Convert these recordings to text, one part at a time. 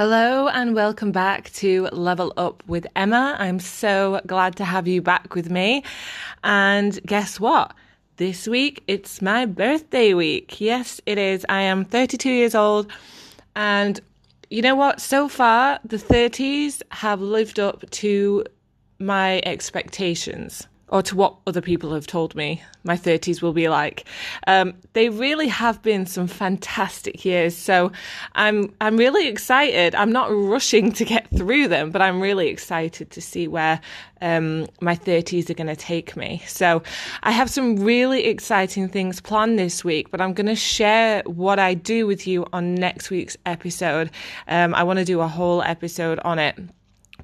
Hello and welcome back to Level Up with Emma. I'm so glad to have you back with me. And guess what? This week, it's my birthday week. Yes, it is. I am 32 years old. And you know what? So far, the 30s have lived up to my expectations, or to what other people have told me my 30s will be like. They really have been some fantastic years. So I'm really excited. I'm not rushing to get through them, but I'm really excited to see where my 30s are going to take me. So I have some really exciting things planned this week, but I'm going to share what I do with you on next week's episode. I want to do a whole episode on it,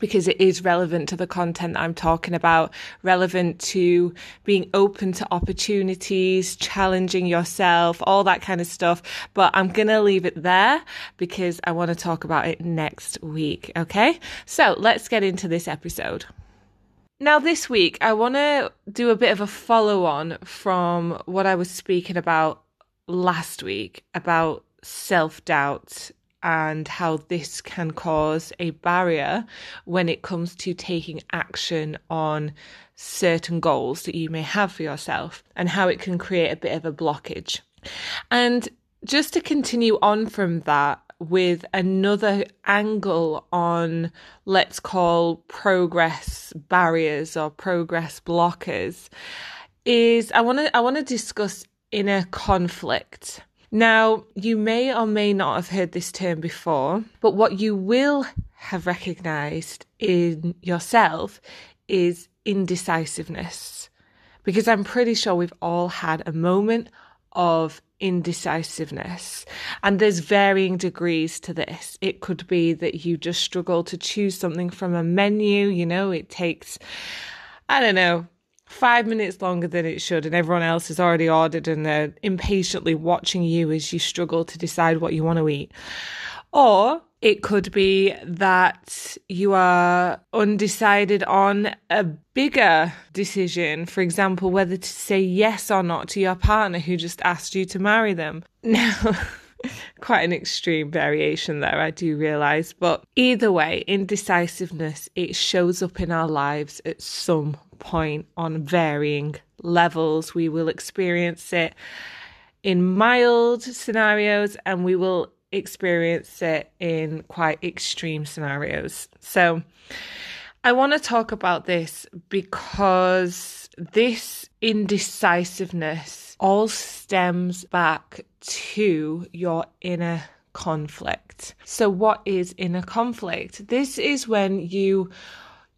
because it is relevant to the content that I'm talking about, relevant to being open to opportunities, challenging yourself, all that kind of stuff. But I'm going to leave it there because I want to talk about it next week. Okay, so let's get into this episode. Now, this week, I want to do a bit of a follow-on from what I was speaking about last week about self-doubt and how this can cause a barrier when it comes to taking action on certain goals that you may have for yourself, and how it can create a bit of a blockage. And just to continue on from that with another angle on, let's call, progress barriers or progress blockers, is I want to discuss inner conflict. Now, you may or may not have heard this term before, but what you will have recognized in yourself is indecisiveness, because I'm pretty sure we've all had a moment of indecisiveness, and there's varying degrees to this. It could be that you just struggle to choose something from a menu. You know, it takes, 5 minutes longer than it should, and everyone else has already ordered and they're impatiently watching you as you struggle to decide what you want to eat. Or it could be that you are undecided on a bigger decision, for example, whether to say yes or not to your partner who just asked you to marry them. Now, quite an extreme variation there, I do realise. But either way, indecisiveness, it shows up in our lives at some point on varying levels. We will experience it in mild scenarios, and we will experience it in quite extreme scenarios. So I want to talk about this because this indecisiveness all stems back to your inner conflict. So what is inner conflict? This is when you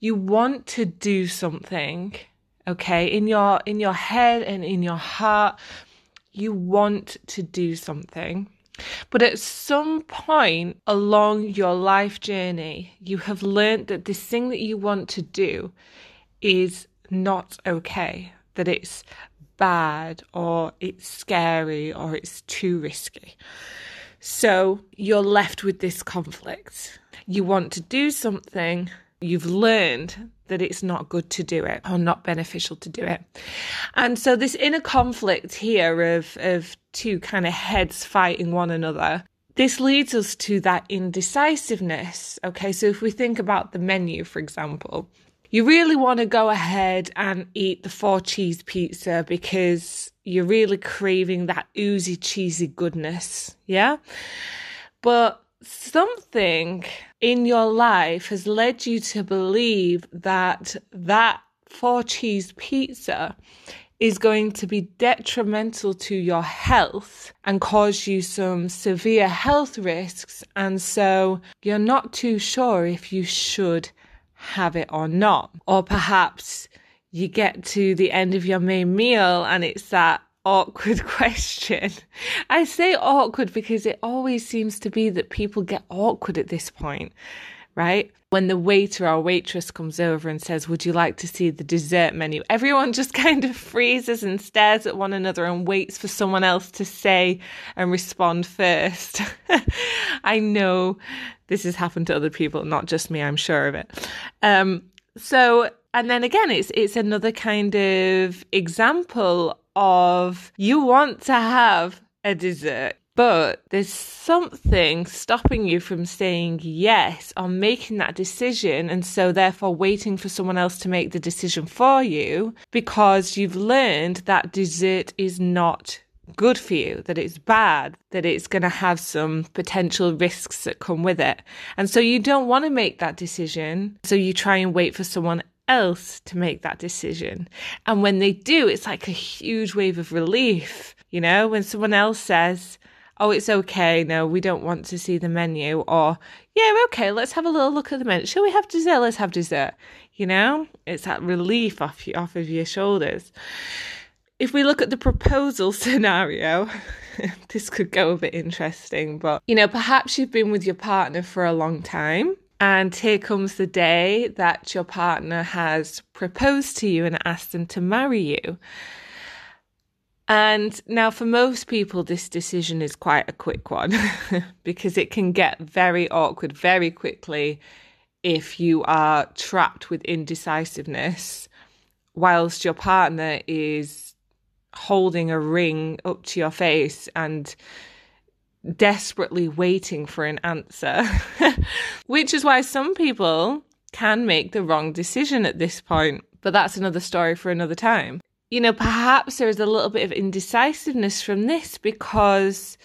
want to do something, okay, in your head and in your heart, you want to do something. But at some point along your life journey, you have learned that this thing that you want to do is not okay, that it's bad, or it's scary, or it's too risky. So you're left with this conflict. You want to do something, you've learned that it's not good to do it or not beneficial to do it. And so this inner conflict here of two kind of heads fighting one another, this leads us to that indecisiveness. Okay, so if we think about the menu, for example, you really want to go ahead and eat the 4-cheese pizza because you're really craving that oozy, cheesy goodness, yeah? But something in your life has led you to believe that 4-cheese pizza is going to be detrimental to your health and cause you some severe health risks. And so you're not too sure if you should have it or not. Or perhaps you get to the end of your main meal and it's that awkward question. I say awkward because it always seems to be that people get awkward at this point, right? When the waiter or waitress comes over and says, "Would you like to see the dessert menu?" Everyone just kind of freezes and stares at one another and waits for someone else to say and respond first. I know this has happened to other people, not just me, I'm sure of it. And then again, it's another kind of example of you want to have a dessert. But there's something stopping you from saying yes or making that decision, and so therefore waiting for someone else to make the decision for you, because you've learned that dessert is not good for you, that it's bad, that it's going to have some potential risks that come with it. And so you don't want to make that decision, so you try and wait for someone else to make that decision. And when they do, it's like a huge wave of relief. You know, when someone else says, oh, it's okay, no, we don't want to see the menu, or, yeah, okay, let's have a little look at the menu. Shall we have dessert? Let's have dessert. You know, it's that relief off of your shoulders. If we look at the proposal scenario, this could go a bit interesting, but, you know, perhaps you've been with your partner for a long time, and here comes the day that your partner has proposed to you and asked them to marry you. And now for most people, this decision is quite a quick one because it can get very awkward very quickly if you are trapped with indecisiveness whilst your partner is holding a ring up to your face and desperately waiting for an answer, which is why some people can make the wrong decision at this point. But that's another story for another time. You know, perhaps there is a little bit of indecisiveness from this because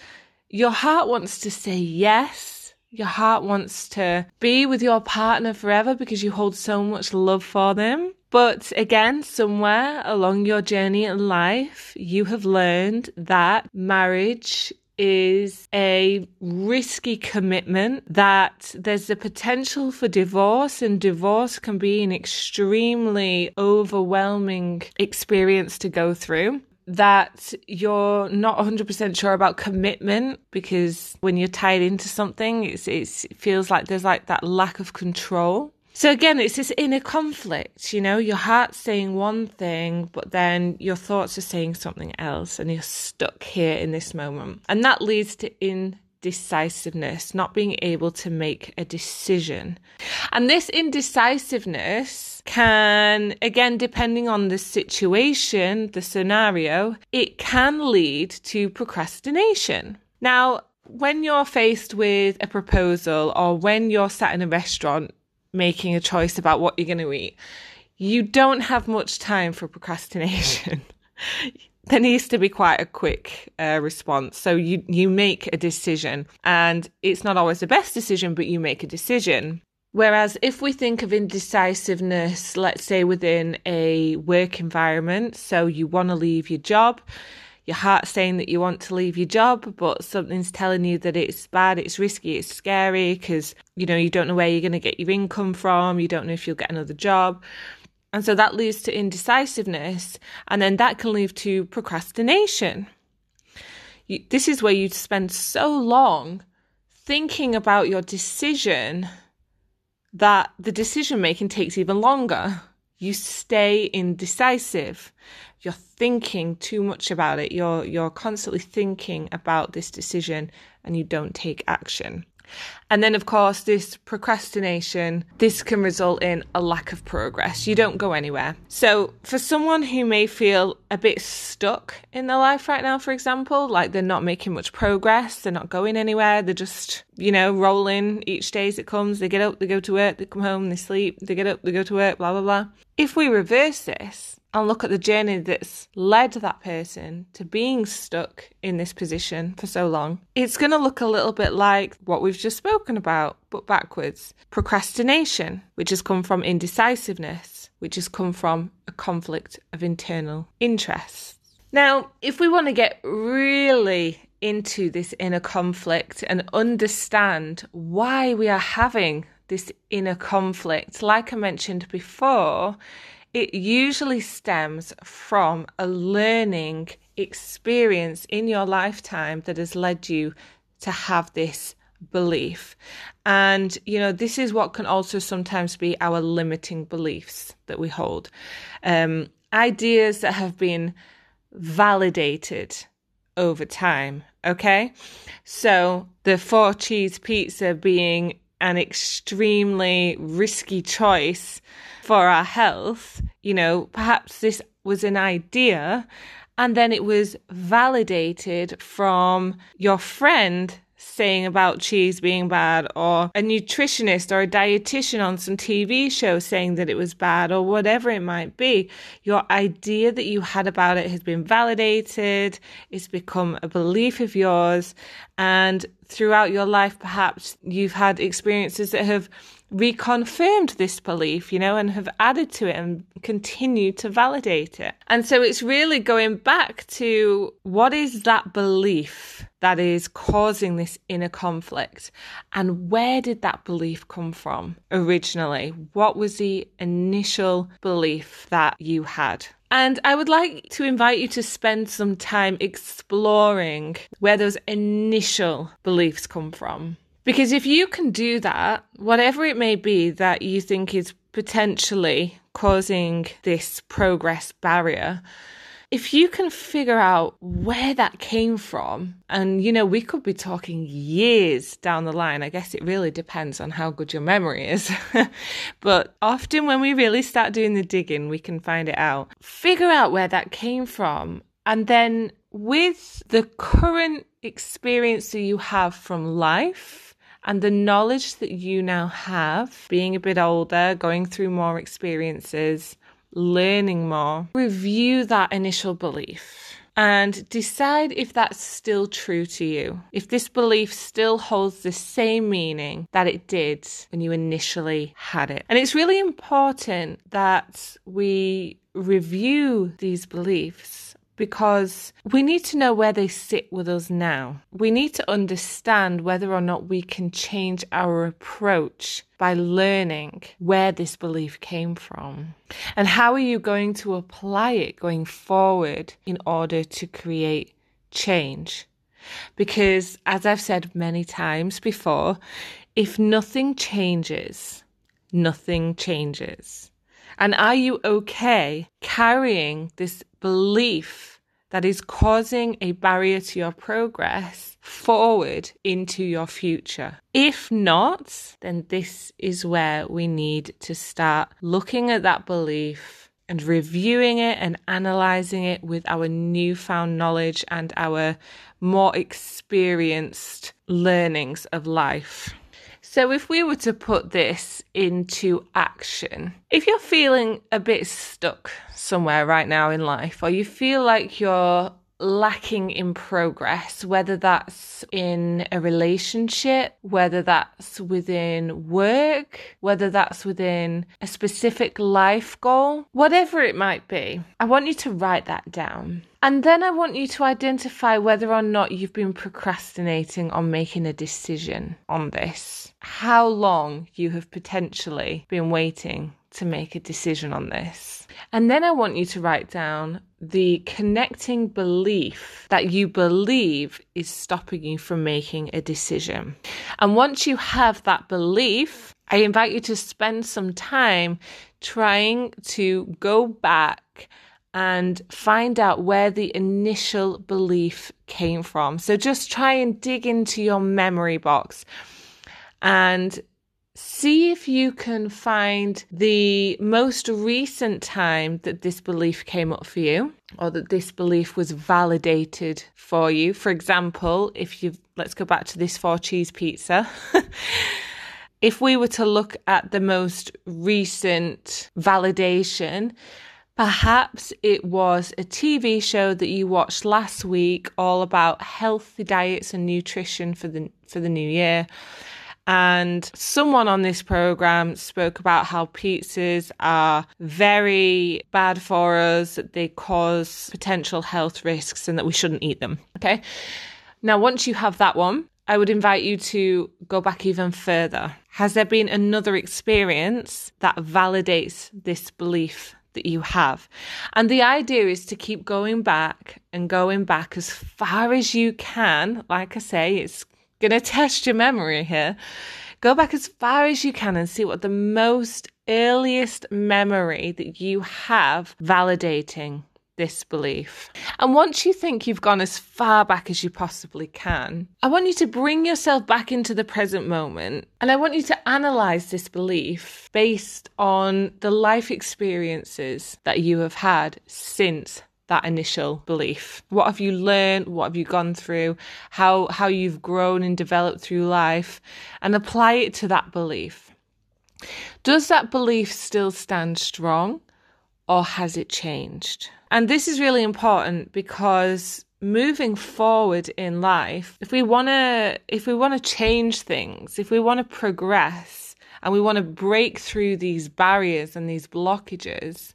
your heart wants to say yes. Your heart wants to be with your partner forever because you hold so much love for them. But again, somewhere along your journey in life, you have learned that marriage is a risky commitment, that there's the potential for divorce, and divorce can be an extremely overwhelming experience to go through, that you're not 100% sure about commitment, because when you're tied into something, it feels like there's like that lack of control. So again, it's this inner conflict, you know, your heart's saying one thing, but then your thoughts are saying something else, and you're stuck here in this moment. And that leads to indecisiveness, not being able to make a decision. And this indecisiveness can, again, depending on the situation, the scenario, it can lead to procrastination. Now, when you're faced with a proposal, or when you're sat in a restaurant making a choice about what you're going to eat, you don't have much time for procrastination. There needs to be quite a quick response. So you make a decision, and it's not always the best decision, but you make a decision. Whereas if we think of indecisiveness, let's say within a work environment, so you want to leave your job, your heart's saying that you want to leave your job, but something's telling you that it's bad, it's risky, it's scary, because, you know, you don't know where you're going to get your income from, you don't know if you'll get another job. And so that leads to indecisiveness, and then that can lead to procrastination. This is where you spend so long thinking about your decision that the decision-making takes even longer. You stay indecisive. You're thinking too much about it. You're constantly thinking about this decision, and you don't take action. And then, of course, this procrastination, this can result in a lack of progress. You don't go anywhere. So for someone who may feel a bit stuck in their life right now, for example, like they're not making much progress, they're not going anywhere, they're just, you know, rolling each day as it comes. They get up, they go to work, they come home, they sleep, they get up, they go to work, blah, blah, blah. If we reverse this and look at the journey that's led that person to being stuck in this position for so long, it's going to look a little bit like what we've just spoken about, but backwards. Procrastination, which has come from indecisiveness, which has come from a conflict of internal interests. Now, if we want to get really into this inner conflict and understand why we are having this inner conflict, like I mentioned before, it usually stems from a learning experience in your lifetime that has led you to have this belief. And, you know, this is what can also sometimes be our limiting beliefs that we hold. Ideas that have been validated over time, okay? So the 4-cheese pizza being an extremely risky choice for our health, you know, perhaps this was an idea And then it was validated from your friend saying about cheese being bad, or a nutritionist or a dietitian on some TV show saying that it was bad, or whatever it might be. Your idea that you had about it has been validated. It's become a belief of yours. And throughout your life, perhaps you've had experiences that have reconfirmed this belief, you know, and have added to it and continue to validate it. And so it's really going back to, what is that belief that is causing this inner conflict? And where did that belief come from originally? What was the initial belief that you had? And I would like to invite you to spend some time exploring where those initial beliefs come from. Because if you can do that, whatever it may be that you think is potentially causing this progress barrier, if you can figure out where that came from, and, you know, we could be talking years down the line. I guess it really depends on how good your memory is. But often when we really start doing the digging, we can find it out. Figure out where that came from. And then with the current experience that you have from life and the knowledge that you now have, being a bit older, going through more experiences, learning more, review that initial belief and decide if that's still true to you. If this belief still holds the same meaning that it did when you initially had it. And it's really important that we review these beliefs, because we need to know where they sit with us now. We need to understand whether or not we can change our approach by learning where this belief came from. And how are you going to apply it going forward in order to create change? Because, as I've said many times before, if nothing changes, nothing changes. And are you okay carrying this belief that is causing a barrier to your progress forward into your future? If not, then this is where we need to start looking at that belief and reviewing it and analysing it with our newfound knowledge and our more experienced learnings of life. So if we were to put this into action, if you're feeling a bit stuck somewhere right now in life, or you feel like you're lacking in progress, whether that's in a relationship, whether that's within work, whether that's within a specific life goal, whatever it might be, I want you to write that down. And then I want you to identify whether or not you've been procrastinating on making a decision on this. How long you have potentially been waiting to make a decision on this. And then I want you to write down the connecting belief that you believe is stopping you from making a decision. And once you have that belief, I invite you to spend some time trying to go back and find out where the initial belief came from. So just try and dig into your memory box and see if you can find the most recent time that this belief came up for you, or that this belief was validated for you. For example, let's go back to this 4-cheese pizza. If we were to look at the most recent validation, perhaps it was a TV show that you watched last week all about healthy diets and nutrition for the new year. And someone on this program spoke about how pizzas are very bad for us, that they cause potential health risks and that we shouldn't eat them. Okay. Now, once you have that one, I would invite you to go back even further. Has there been another experience that validates this belief that you have? And the idea is to keep going back and going back as far as you can. Like I say, it's going to test your memory here. Go back as far as you can and see what the most earliest memory that you have validating this belief. And once you think you've gone as far back as you possibly can, I want you to bring yourself back into the present moment. And I want you to analyze this belief based on the life experiences that you have had since that initial belief. What have you learned? What have you gone through? How you've grown and developed through life, and apply it to that belief. Does that belief still stand strong, or has it changed? And this is really important because moving forward in life, if we want to change things, if we want to progress and we want to break through these barriers and these blockages,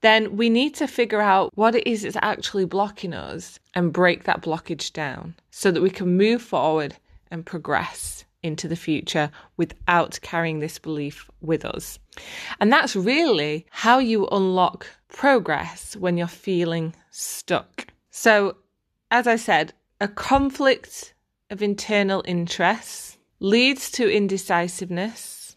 then we need to figure out what it is that's actually blocking us and break that blockage down so that we can move forward and progress into the future without carrying this belief with us. And that's really how you unlock progress when you're feeling stuck. So, as I said, a conflict of internal interests leads to indecisiveness,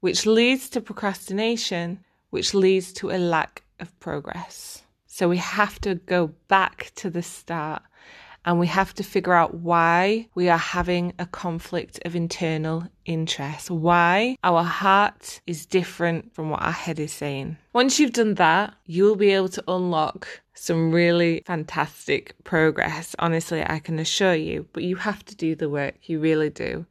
which leads to procrastination, which leads to a lack of progress. So we have to go back to the start and we have to figure out why we are having a conflict of internal interests, why our heart is different from what our head is saying. Once you've done that, you'll be able to unlock some really fantastic progress. Honestly, I can assure you, but you have to do the work. You really do.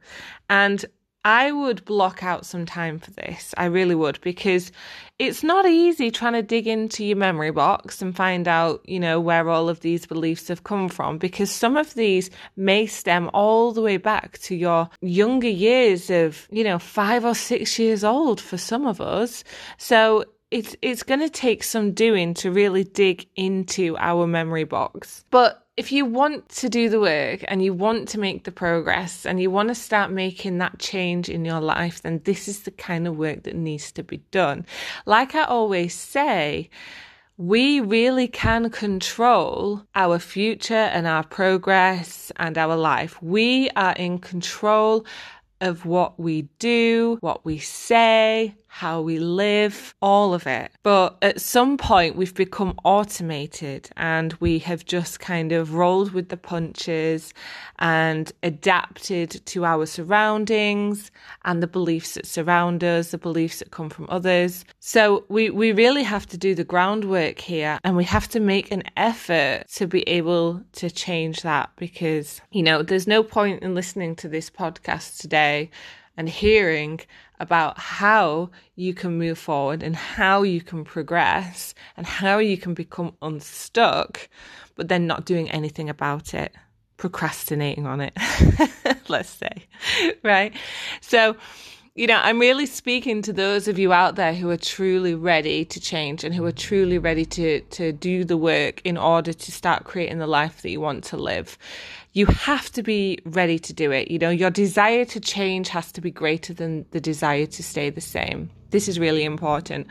And I would block out some time for this. I really would, because it's not easy trying to dig into your memory box and find out, you know, where all of these beliefs have come from, because some of these may stem all the way back to your younger years of, you know, 5 or 6 years old for some of us. So it's going to take some doing to really dig into our memory box. But if you want to do the work and you want to make the progress and you want to start making that change in your life, then this is the kind of work that needs to be done. Like I always say, we really can control our future and our progress and our life. We are in control of what we do, what we say, how we live, all of it. But at some point we've become automated and we have just kind of rolled with the punches and adapted to our surroundings and the beliefs that surround us, the beliefs that come from others. So we really have to do the groundwork here, and we have to make an effort to be able to change that, because, you know, there's no point in listening to this podcast today and hearing about how you can move forward and how you can progress and how you can become unstuck, but then not doing anything about it, procrastinating on it, let's say, right? So, you know, I'm really speaking to those of you out there who are truly ready to change and who are truly ready to do the work in order to start creating the life that you want to live. You have to be ready to do it. You know, your desire to change has to be greater than the desire to stay the same. This is really important.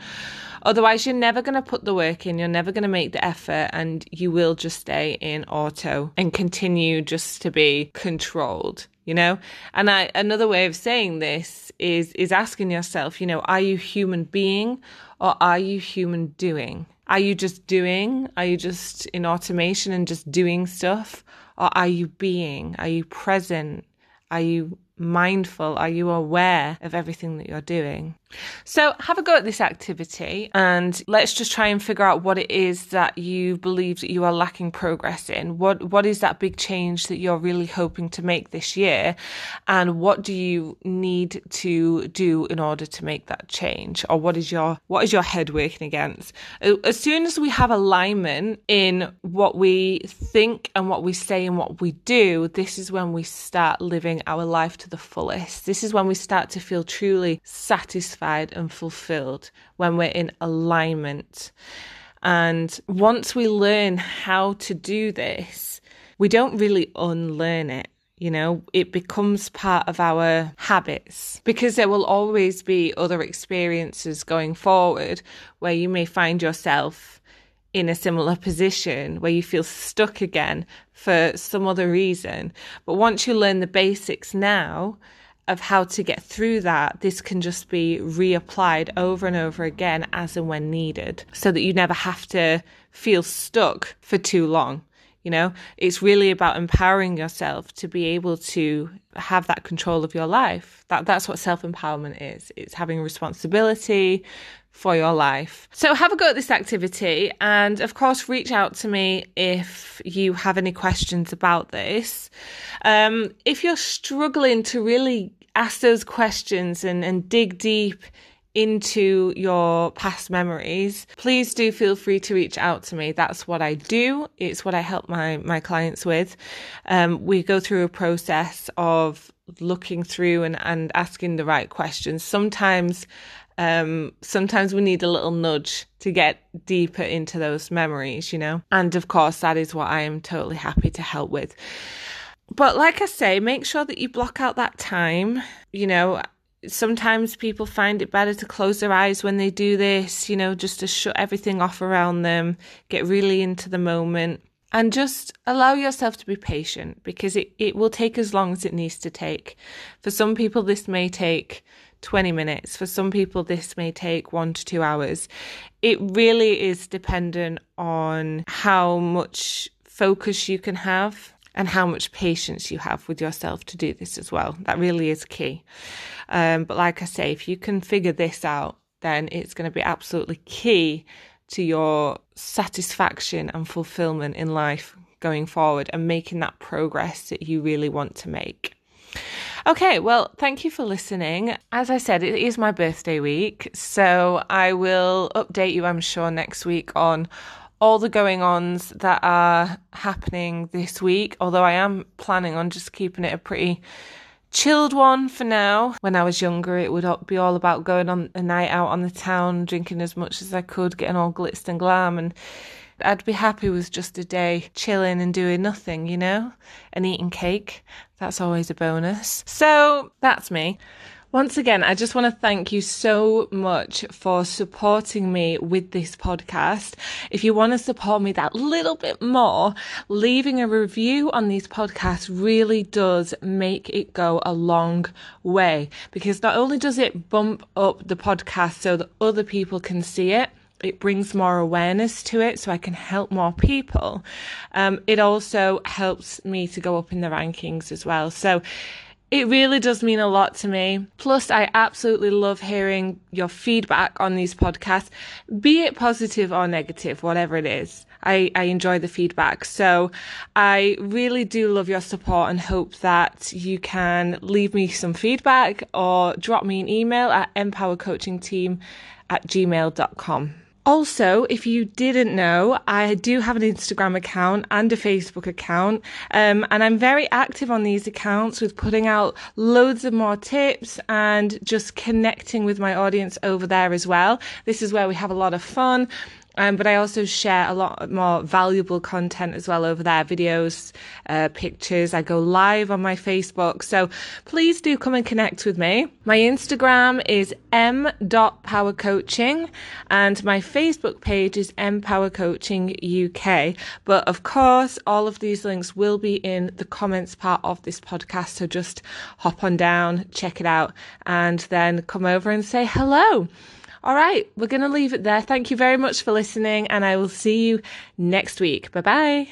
Otherwise, you're never going to put the work in. You're never going to make the effort, and you will just stay in auto and continue just to be controlled, you know? And another way of saying this is asking yourself, you know, are you human being or are you human doing? Are you just doing? Are you just in automation and just doing stuff? Or are you being? Are you present? Are you mindful? Are you aware of everything that you're doing? So have a go at this activity, and let's just try and figure out what it is that you believe that you are lacking progress in. What is that big change that you're really hoping to make this year? And what do you need to do in order to make that change? Or what is your head working against? As soon as we have alignment in what we think and what we say and what we do, this is when we start living our life to the fullest. This is when we start to feel truly satisfied and fulfilled, when we're in alignment. And once we learn how to do this, we don't really unlearn it. You know, it becomes part of our habits, because there will always be other experiences going forward where you may find yourself in a similar position where you feel stuck again for some other reason. But once you learn the basics now of how to get through that, this can just be reapplied over and over again as and when needed, so that you never have to feel stuck for too long. You know, it's really about empowering yourself to be able to have that control of your life. That's what self-empowerment is. It's having responsibility for your life. So have a go at this activity, and of course reach out to me if you have any questions about this. If you're struggling to really ask those questions and dig deep into your past memories, please do feel free to reach out to me. That's what I do. It's what I help my clients with. We go through a process of looking through and asking the right questions. Sometimes we need a little nudge to get deeper into those memories, you know. And of course, that is what I am totally happy to help with. But like I say, make sure that you block out that time. You know, sometimes people find it better to close their eyes when they do this, you know, just to shut everything off around them, get really into the moment, and just allow yourself to be patient, because it will take as long as it needs to take. For some people, this may take 20 minutes. For some people, this may take 1 to 2 hours. It really is dependent on how much focus you can have and how much patience you have with yourself to do this as well. That really is key. But like I say, if you can figure this out, then it's going to be absolutely key to your satisfaction and fulfillment in life going forward and making that progress that you really want to make. Okay, well, thank you for listening. As I said, it is my birthday week, so I will update you, I'm sure, next week on all the going-ons that are happening this week, although I am planning on just keeping it a pretty chilled one for now. When I was younger, it would be all about going on a night out on the town, drinking as much as I could, getting all glitzed and glam, and I'd be happy with just a day chilling and doing nothing, you know, and eating cake. That's always a bonus. So that's me. Once again, I just want to thank you so much for supporting me with this podcast. If you want to support me that little bit more, leaving a review on these podcasts really does make it go a long way, because not only does it bump up the podcast so that other people can see it, it brings more awareness to it so I can help more people. It also helps me to go up in the rankings as well. So it really does mean a lot to me. Plus, I absolutely love hearing your feedback on these podcasts, be it positive or negative, whatever it is. I enjoy the feedback. So I really do love your support, and hope that you can leave me some feedback or drop me an email at empowercoachingteam@gmail.com. Also, if you didn't know, I do have an Instagram account and a Facebook account, and I'm very active on these accounts with putting out loads of more tips and just connecting with my audience over there as well. This is where we have a lot of fun, but I also share a lot more valuable content as well over there, videos, pictures. I go live on my Facebook. So please do come and connect with me. My Instagram is m.powercoaching, and my Facebook page is mpowercoachinguk. But of course, all of these links will be in the comments part of this podcast. So just hop on down, check it out, and then come over and say hello. All right, we're going to leave it there. Thank you very much for listening, and I will see you next week. Bye-bye.